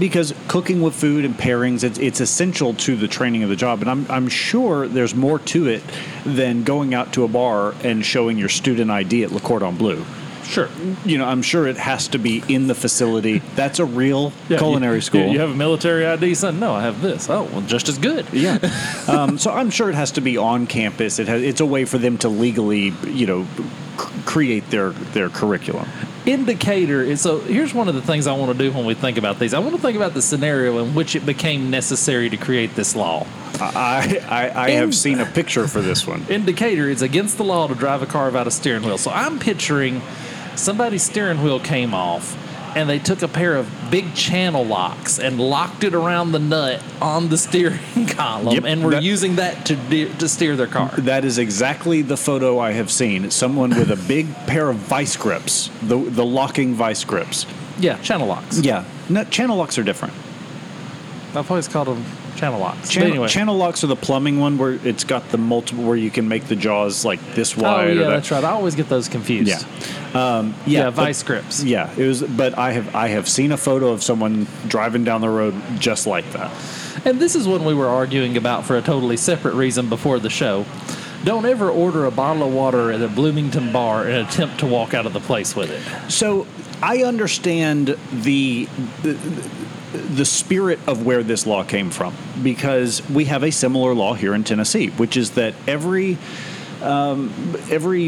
because cooking with food and pairings, it's essential to the training of the job, and I'm sure there's more to it than going out to a bar and showing your student ID at Le Cordon Bleu. Sure. I'm sure it has to be in the facility. That's a real culinary school. You have a military ID, son? No, I have this. Oh, well, just as good. Yeah. So I'm sure it has to be on campus. It's a way for them to legally, create their curriculum. Indicator. So here's one of the things I want to do when we think about these. I want to think about the scenario in which it became necessary to create this law. I have seen a picture for this one. Indicator. It's against the law to drive a car without a steering wheel. So I'm picturing... Somebody's steering wheel came off, and they took a pair of big channel locks and locked it around the nut on the steering column, and were using that to steer their car. That is exactly the photo I have seen. Someone with a big pair of vice grips, the locking vice grips. Yeah, channel locks. Yeah. No, channel locks are different. I've always called them channel locks. Channel locks are the plumbing one where it's got the multiple, where you can make the jaws like this wide. Oh, yeah, that's right. I always get those confused. Yeah, vice grips. Yeah, it was. But I have seen a photo of someone driving down the road just like that. And this is one we were arguing about for a totally separate reason before the show. Don't ever order a bottle of water at a Bloomington bar and attempt to walk out of the place with it. So I understand the spirit of where this law came from, because we have a similar law here in Tennessee, which is that every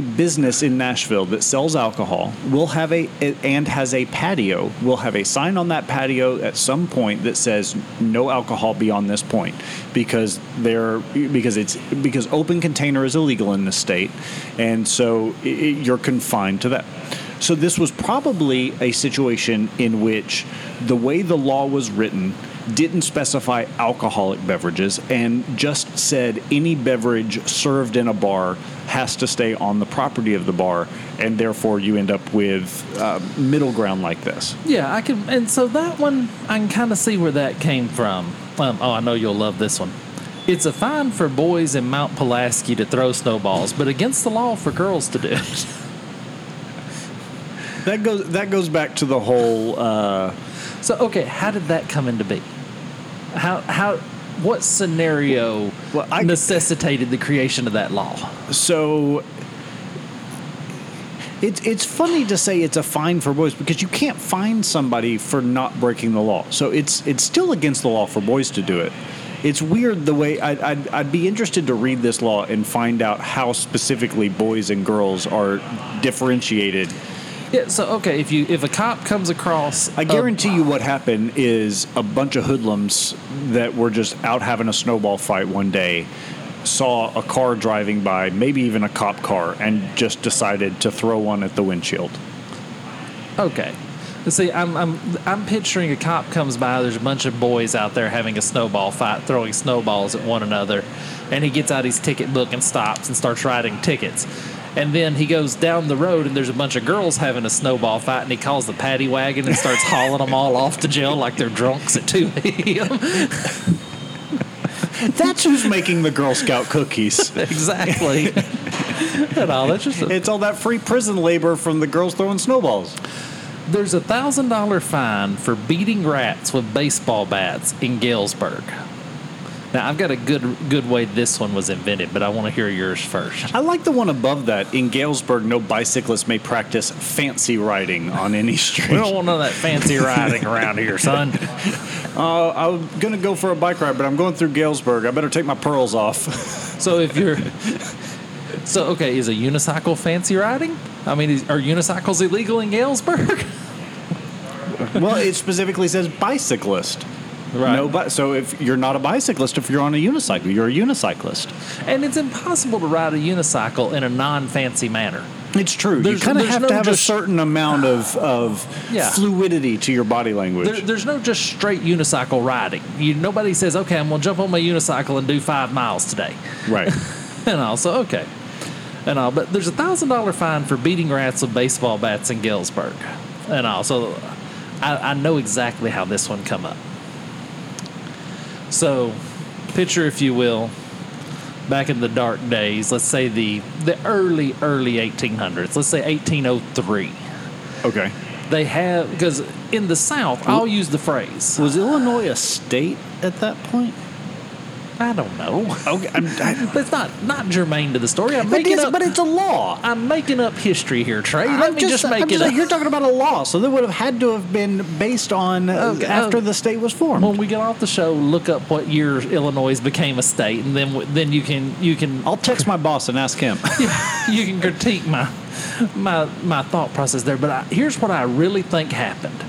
business in Nashville that sells alcohol will have a patio, will have a sign on that patio at some point that says no alcohol beyond this point, because open container is illegal in this state, and so you're confined to that. So this was probably a situation in which the way the law was written didn't specify alcoholic beverages and just said any beverage served in a bar has to stay on the property of the bar, and therefore you end up with middle ground like this. Yeah, I can, and so that one, I can kind of see where that came from. I know you'll love this one. It's a fine for boys in Mount Pulaski to throw snowballs, but against the law for girls to do it. That goes back to the whole. So okay, how did that come into being? What scenario necessitated the creation of that law? So it's funny to say it's a fine for boys, because you can't fine somebody for not breaking the law. So it's still against the law for boys to do it. It's weird the way I'd be interested to read this law and find out how specifically boys and girls are differentiated. Yeah, so, okay, if a cop comes across... I guarantee you what happened is a bunch of hoodlums that were just out having a snowball fight one day saw a car driving by, maybe even a cop car, and just decided to throw one at the windshield. Okay. See, I'm picturing a cop comes by. There's a bunch of boys out there having a snowball fight, throwing snowballs at one another, and he gets out his ticket book and stops and starts writing tickets. And then he goes down the road, and there's a bunch of girls having a snowball fight, and he calls the paddy wagon and starts hauling them all off to jail like they're drunks at 2 a.m. That's who's making the Girl Scout cookies. Exactly. And all that's just it's all that free prison labor from the girls throwing snowballs. There's a $1,000 fine for beating rats with baseball bats in Galesburg. Now, I've got a good way this one was invented, but I want to hear yours first. I like the one above that. In Galesburg, no bicyclist may practice fancy riding on any street. We don't want none of that fancy riding around here, son. I'm going to go for a bike ride, but I'm going through Galesburg. I better take my pearls off. Okay, is a unicycle fancy riding? I mean, are unicycles illegal in Galesburg? Well, it specifically says bicyclist. Right. So if you're not a bicyclist, if you're on a unicycle, you're a unicyclist. And it's impossible to ride a unicycle in a non-fancy manner. It's true. You kind of have to have a certain amount of fluidity to your body language. There's no just straight unicycle riding. Nobody says, okay, I'm going to jump on my unicycle and do 5 miles today. Right. But there's a $1,000 fine for beating rats with baseball bats in Galesburg. And also, I know exactly how this one come up. So, picture, if you will, back in the dark days, let's say the early 1800s, let's say 1803. Okay. They have, because in the South, I'll use the phrase. Was Illinois a state at that point? I don't know. Okay, it's not germane to the story. But it's a law. I'm making up history here, Trey. Let me just make it up. You're talking about a law, so that would have had to have been based on after the state was formed. When we get off the show, look up what year Illinois became a state, and then you can. I'll text my boss and ask him. You can critique my thought process there, but here's what I really think happened.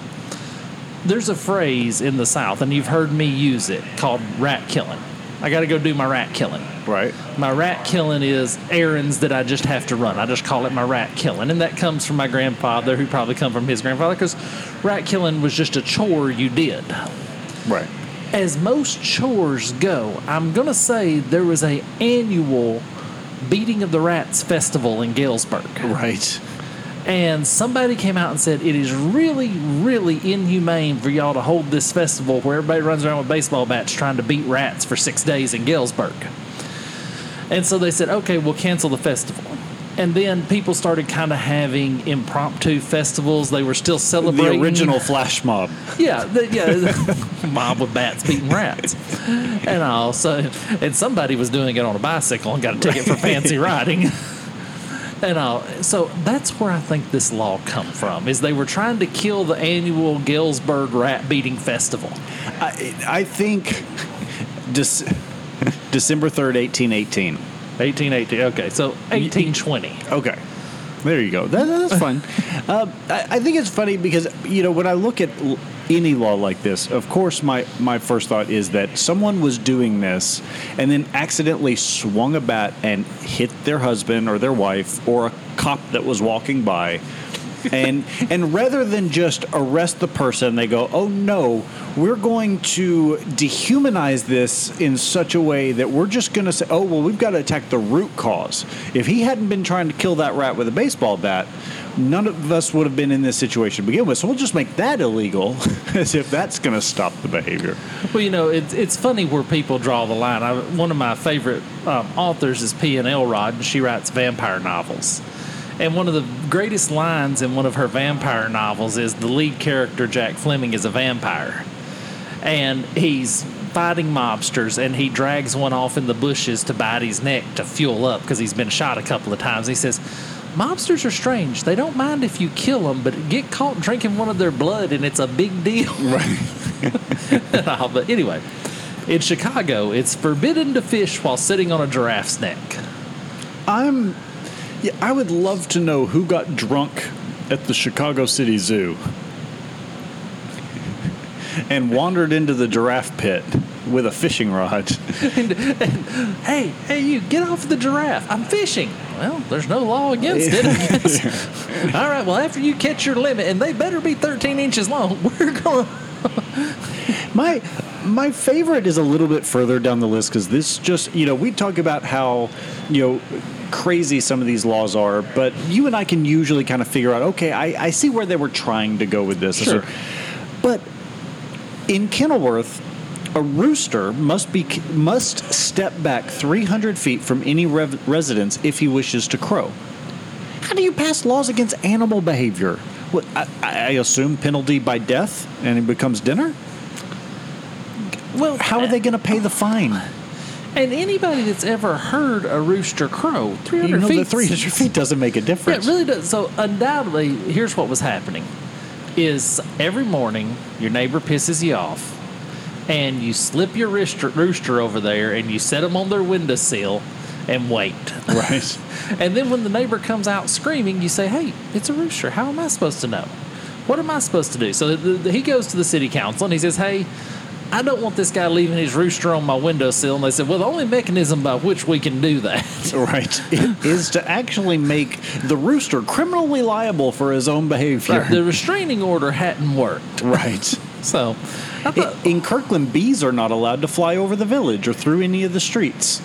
There's a phrase in the South, and you've heard me use it, called rat killing. I got to go do my rat killing. Right. My rat killing is errands that I just have to run. I just call it my rat killing. And that comes from my grandfather, who probably come from his grandfather, because rat killing was just a chore you did. Right. As most chores go, I'm going to say there was an annual Beating of the Rats festival in Galesburg. Right. And somebody came out and said, it is really, really inhumane for y'all to hold this festival where everybody runs around with baseball bats trying to beat rats for 6 days in Galesburg. And so they said, okay, we'll cancel the festival. And then people started kind of having impromptu festivals. They were still celebrating. The original flash mob. Yeah. The mob with bats beating rats. And also, and somebody was doing it on a bicycle and got a ticket for fancy riding. And so that's where I think this law come from, is they were trying to kill the annual Galesburg rat beating festival. I think December 3rd, 1818. 1818, okay. So 1820. Okay. There you go. That's fun. I think it's funny because, when I look at any law like this, of course, my first thought is that someone was doing this and then accidentally swung a bat and hit their husband or their wife or a cop that was walking by. And rather than just arrest the person, they go, oh, no, we're going to dehumanize this in such a way that we're just going to say, oh, well, we've got to attack the root cause. If he hadn't been trying to kill that rat with a baseball bat, none of us would have been in this situation to begin with. So we'll just make that illegal as if that's going to stop the behavior. Well, it's funny where people draw the line. One of my favorite authors is P.N. Elrod, and she writes vampire novels. And one of the greatest lines in one of her vampire novels is the lead character, Jack Fleming, is a vampire. And he's fighting mobsters, and he drags one off in the bushes to bite his neck to fuel up because he's been shot a couple of times. He says, mobsters are strange. They don't mind if you kill them, but get caught drinking one of their blood, and it's a big deal. Right. But anyway, in Chicago, it's forbidden to fish while sitting on a giraffe's neck. Yeah, I would love to know who got drunk at the Chicago City Zoo and wandered into the giraffe pit with a fishing rod. Hey, you, get off the giraffe. I'm fishing. well, there's no law against it, I guess. All right, well, after you catch your limit, and they better be 13 inches long, we're going to... My favorite is a little bit further down the list because this just, we talk about how, crazy some of these laws are, but you and I can usually kind of figure out, okay, I see where they were trying to go with this. Sure. But in Kenilworth, a rooster must step back 300 feet from any residence if he wishes to crow. How do you pass laws against animal behavior? Well, I assume penalty by death, and it becomes dinner? Well, how are they going to pay the fine? And anybody that's ever heard a rooster crow, 300 feet... the 300 feet doesn't make a difference. Yeah, it really does. So, undoubtedly, here's what was happening. Is every morning, your neighbor pisses you off, and you slip your rooster over there, and you set them on their windowsill and wait. Right. And then when the neighbor comes out screaming, you say, hey, it's a rooster. How am I supposed to know? What am I supposed to do? So, he goes to the city council, and he says, hey... I don't want this guy leaving his rooster on my windowsill. And they said, well, the only mechanism by which we can do that. Right. Is to actually make the rooster criminally liable for his own behavior. Right. The restraining order hadn't worked. Right. So. I thought, in Kirkland, bees are not allowed to fly over the village or through any of the streets.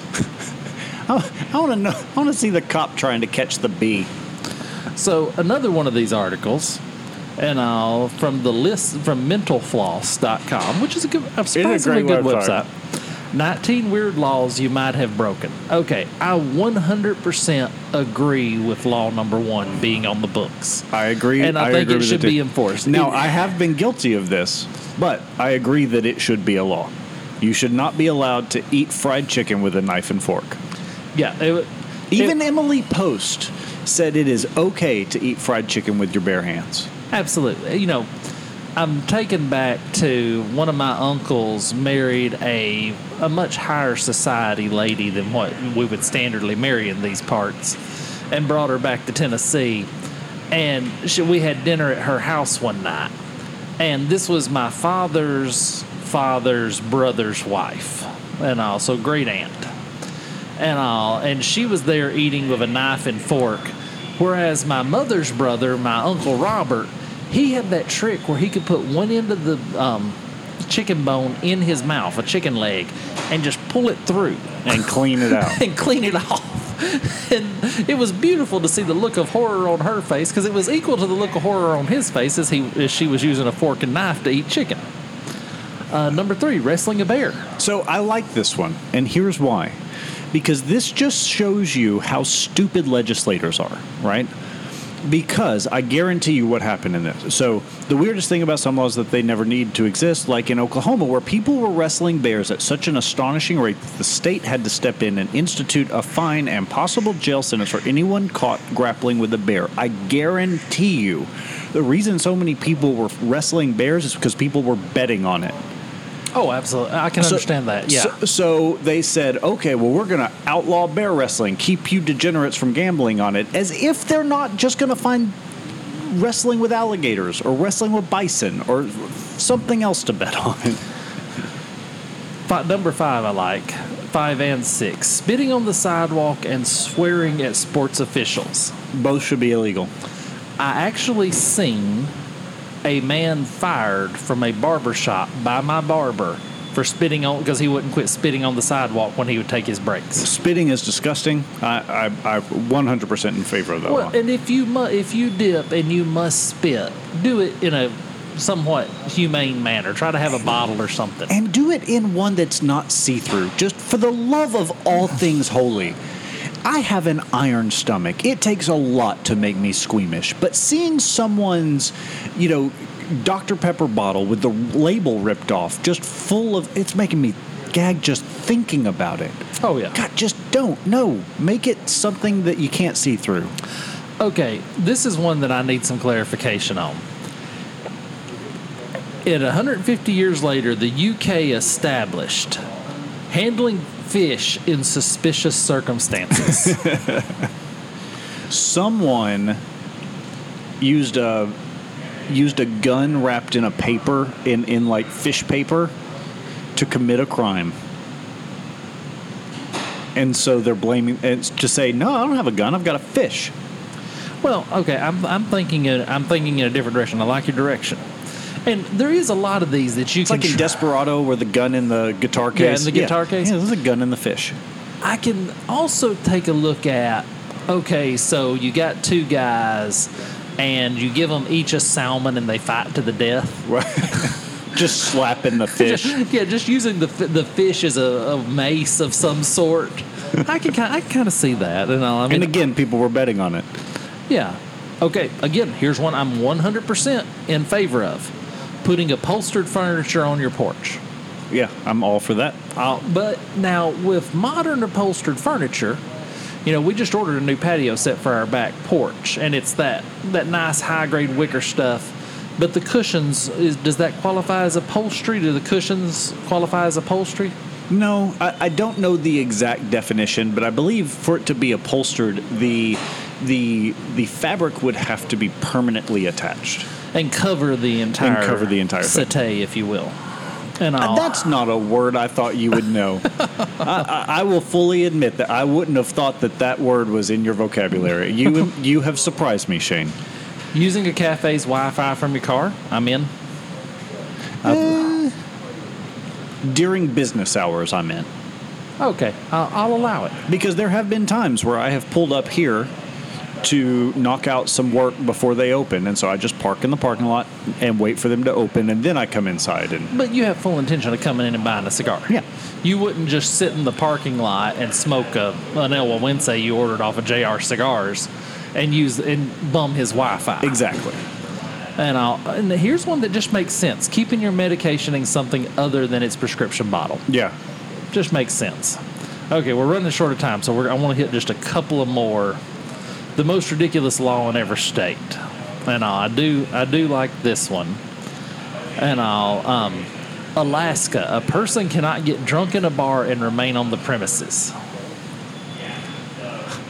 I want to know. I want to see the cop trying to catch the bee. So another one of these articles. And from the list from mentalfloss.com, which is a surprisingly good website. 19 weird laws you might have broken. Okay, I 100% agree with law number 1 being on the books. I agree. And I think it should be enforced. Now, I have been guilty of this, but I agree that it should be a law. You should not be allowed to eat fried chicken with a knife and fork. Yeah. Even Emily Post said it is okay to eat fried chicken with your bare hands. Absolutely. I'm taken back to one of my uncles married a much higher society lady than what we would standardly marry in these parts, and brought her back to Tennessee. And we had dinner at her house one night. And this was my father's father's brother's wife, and also great aunt, and all. And she was there eating with a knife and fork. Whereas my mother's brother, my Uncle Robert, he had that trick where he could put one end of the chicken bone in his mouth, a chicken leg, and just pull it through. And clean it out. And clean it off. And it was beautiful to see the look of horror on her face, because it was equal to the look of horror on his face as she was using a fork and knife to eat chicken. Number 3, wrestling a bear. So I like this one, and here's why. Because this just shows you how stupid legislators are, right? Because I guarantee you what happened in this. So the weirdest thing about some laws that they never need to exist, like in Oklahoma, where people were wrestling bears at such an astonishing rate that the state had to step in and institute a fine and possible jail sentence for anyone caught grappling with a bear. I guarantee you the reason so many people were wrestling bears is because people were betting on it. Oh, absolutely. I can understand that, yeah. So they said, okay, well, we're going to outlaw bear wrestling, keep you degenerates from gambling on it, as if they're not just going to find wrestling with alligators or wrestling with bison or something else to bet on. Number 5 I like. 5 and 6. Spitting on the sidewalk and swearing at sports officials. Both should be illegal. I actually seen... a man fired from a barber shop by my barber for spitting on, because he wouldn't quit spitting on the sidewalk when he would take his breaks. Spitting is disgusting. I'm 100% in favor of that. Well, one. And if you dip and you must spit, do it in a somewhat humane manner. Try to have a bottle or something, and do it in one that's not see-through. Just for the love of all things holy. I have an iron stomach. It takes a lot to make me squeamish. But seeing someone's, Dr. Pepper bottle with the label ripped off, just full of, it's making me gag just thinking about it. Oh, yeah. God, just don't. No. Make it something that you can't see through. Okay, this is one that I need some clarification on. It 150 years later, the UK established handling fish in suspicious circumstances. Someone used a gun wrapped in a paper in like fish paper to commit a crime. And so they're blaming, and just say, no, I don't have a gun, I've got a fish. Well, okay, I'm thinking in a different direction. I like your direction. And there is a lot of these that you it's can. It's like in Desperado, where the gun in the guitar case. Yeah, in the guitar case. Yeah, there's a gun in the fish. I can also take a look at, okay, so you got two guys, and you give them each a salmon, and they fight to the death. Right. Just slapping the fish. just using the fish as a mace of some sort. I can kind of see that. And all. I mean, and again, people were betting on it. Yeah. Okay, again, here's one I'm 100% in favor of. Putting upholstered furniture on your porch. Yeah, I'm all for that. But now, with modern upholstered furniture, you know, we just ordered a new patio set for our back porch, and it's that nice high-grade wicker stuff. But the cushions, does that qualify as upholstery? Do the cushions qualify as upholstery? No, I don't know the exact definition, but I believe for it to be upholstered, the fabric would have to be permanently attached and cover the entire settee, if you will. And that's not a word I thought you would know. I will fully admit that I wouldn't have thought that word was in your vocabulary. You have surprised me, Shane. Using a cafe's Wi-Fi from your car, I'm in. During business hours, I'm in. Okay, I'll allow it. Because there have been times where I have pulled up here to knock out some work before they open, and so I just park in the parking lot and wait for them to open, and then I come inside. But you have full intention of coming in and buying a cigar. Yeah. You wouldn't just sit in the parking lot and smoke an Elwha Winsay you ordered off of JR Cigars and use and bum his Wi-Fi. Exactly. And here's one that just makes sense. Keeping your medication in something other than its prescription bottle. Yeah. Just makes sense. Okay, we're running short of time, so I want to hit just a couple of more. The most ridiculous law in every state, and I do like this one. And Alaska, a person cannot get drunk in a bar and remain on the premises.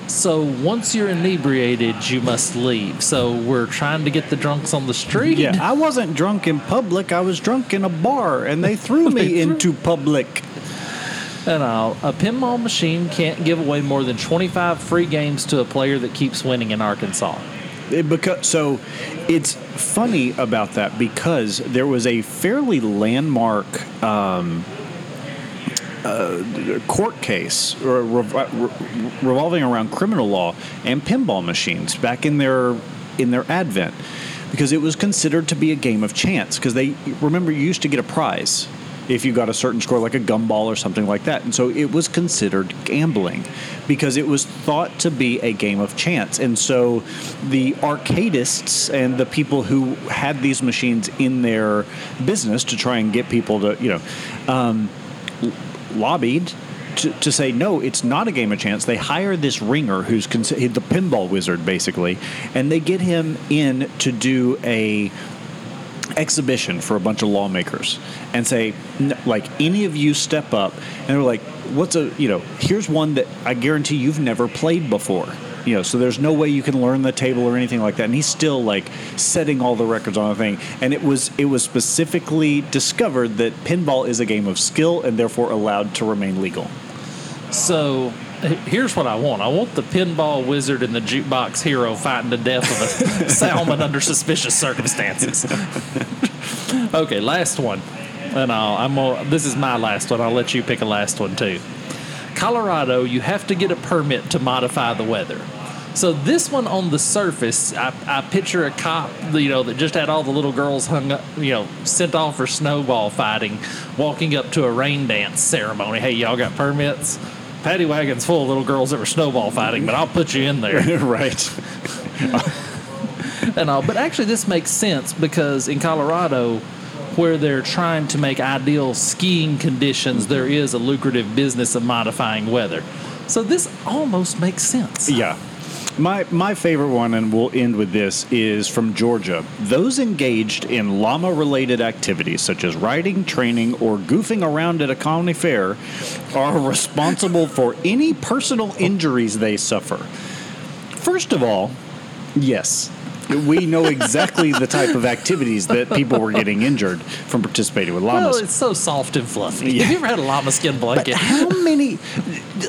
So once you're inebriated, you must leave. So we're trying to get the drunks on the street. Yeah, I wasn't drunk in public. I was drunk in a bar, and they threw me into public. And a pinball machine can't give away more than 25 free games to a player that keeps winning in Arkansas. So it's funny about that because there was a fairly landmark court case revolving around criminal law and pinball machines back in their advent, because it was considered to be a game of chance, because they remember you used to get a prize if you got a certain score, like a gumball or something like that. And so it was considered gambling because it was thought to be a game of chance. And so the arcadists and the people who had these machines in their business to try and get people to, you know, lobbied to say, no, it's not a game of chance. They hire this ringer who's the pinball wizard, basically, and they get him in to do a exhibition for a bunch of lawmakers and say, like, any of you step up, and they're like, here's one that I guarantee you've never played before, you know, so there's no way you can learn the table or anything like that. And he's still like setting all the records on the thing. And it was specifically discovered that pinball is a game of skill and therefore allowed to remain legal. So here's what I want. I want the pinball wizard and the jukebox hero fighting to death of a salmon under suspicious circumstances. Okay, last one. And this is my last one. I'll let you pick a last one, too. Colorado, you have to get a permit to modify the weather. So this one on the surface, I picture a cop, you know, that just had all the little girls hung up, you know, sent off for snowball fighting, walking up to a rain dance ceremony. Hey, y'all got permits? Paddy wagon's full of little girls that were snowball fighting, but I'll put you in there. Right. And all. But actually, this makes sense because in Colorado, where they're trying to make ideal skiing conditions, there is a lucrative business of modifying weather. So this almost makes sense. Yeah. My favorite one, and we'll end with this, is from Georgia. Those engaged in llama-related activities, such as riding, training, or goofing around at a county fair, are responsible for any personal injuries they suffer. First of all, yes, we know exactly the type of activities that people were getting injured from participating with llamas. Well, it's so soft and fluffy. Yeah. Have you ever had a llama skin blanket? But how many...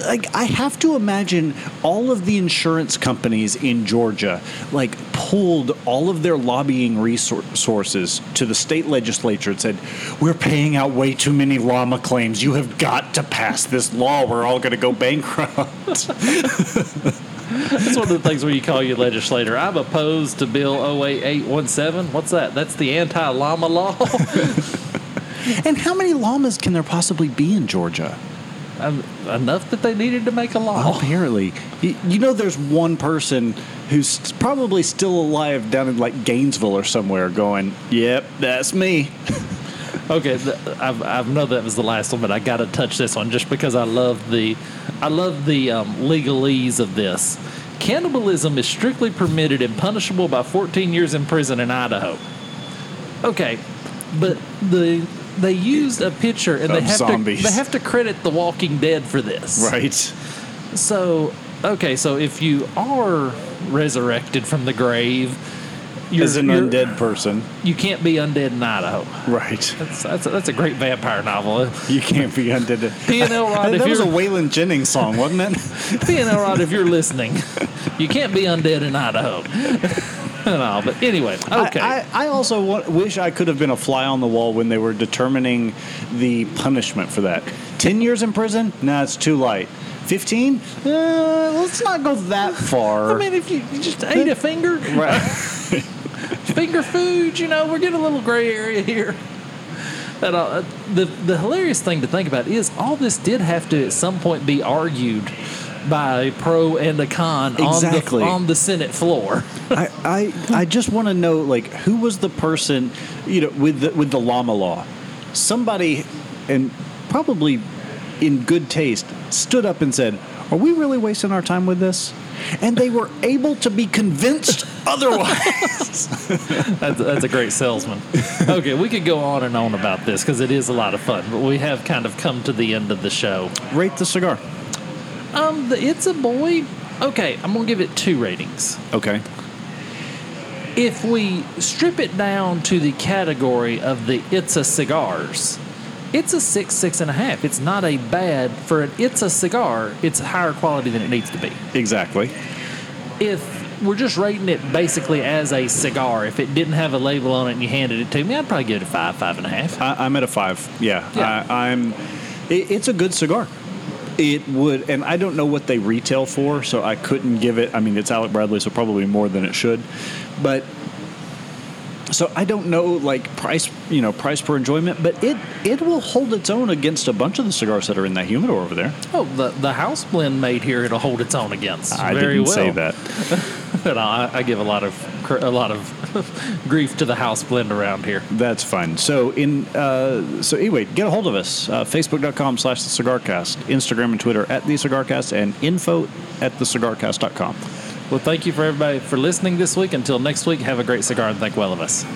Like, I have to imagine all of the insurance companies in Georgia, like, pulled all of their lobbying resources to the state legislature and said, we're paying out way too many llama claims. You have got to pass this law. We're all going to go bankrupt. That's one of the things where you call your legislator. I'm opposed to Bill 08817. What's that? That's the anti-llama law? And how many llamas can there possibly be in Georgia? Enough that they needed to make a law. Apparently. You know, there's one person who's probably still alive down in, like, Gainesville or somewhere going, yep, that's me. Okay, I know that was the last one, but I got to touch this one just because I love the legalese of this. Cannibalism is strictly permitted and punishable by 14 years in prison in Idaho. Okay, but they used a picture, and they have to credit The Walking Dead for this. Right. So, okay, so if you are resurrected from the grave... As an undead person. You can't be undead in Idaho. Right. That's a great vampire novel. You can't be undead. P.N. Elrod, that was a Waylon Jennings song, wasn't it? P.N. Elrod, if you're listening, you can't be undead in Idaho. No, but anyway, okay. I also wish I could have been a fly on the wall when they were determining the punishment for that. 10 years in prison? Nah, it's too light. 15? Let's not go that far. I mean, if you just ate a finger. Right. Finger food, you know, we're getting a little gray area here. And the hilarious thing to think about is all this did have to at some point be argued by a pro and a con. Exactly. on the Senate floor. I just want to know, like, who was the person, you know, with the llama law? Somebody, and probably in good taste, stood up and said, are we really wasting our time with this? And they were able to be convinced otherwise. That's a great salesman. Okay, we could go on and on about this because it is a lot of fun, but we have kind of come to the end of the show. Rate the cigar. It's a boy. Okay, I'm going to give it 2 ratings. Okay. If we strip it down to the category of the It's a Cigars, it's a 6.5. It's not a bad for an It's a Cigar. It's higher quality than it needs to be. Exactly. If we're just rating it basically as a cigar, if it didn't have a label on it and you handed it to me, I'd probably give it a 5.5. I'm at a 5. Yeah. It's a good cigar. It would, and I don't know what they retail for, so I couldn't give it. I mean, it's Alec Bradley, so probably more than it should, but. So I don't know, like, price per enjoyment, but it will hold its own against a bunch of the cigars that are in that humidor over there. Oh, the house blend made here, it'll hold its own against. I very didn't well. Say that. No, I give a lot of grief to the house blend around here. That's fine. So so anyway, get a hold of us. Facebook.com/TheCigarCast, Instagram and Twitter @TheCigarCast, and info@TheCigarCast.com. Well, thank you for everybody for listening this week. Until next week, have a great cigar and think well of us.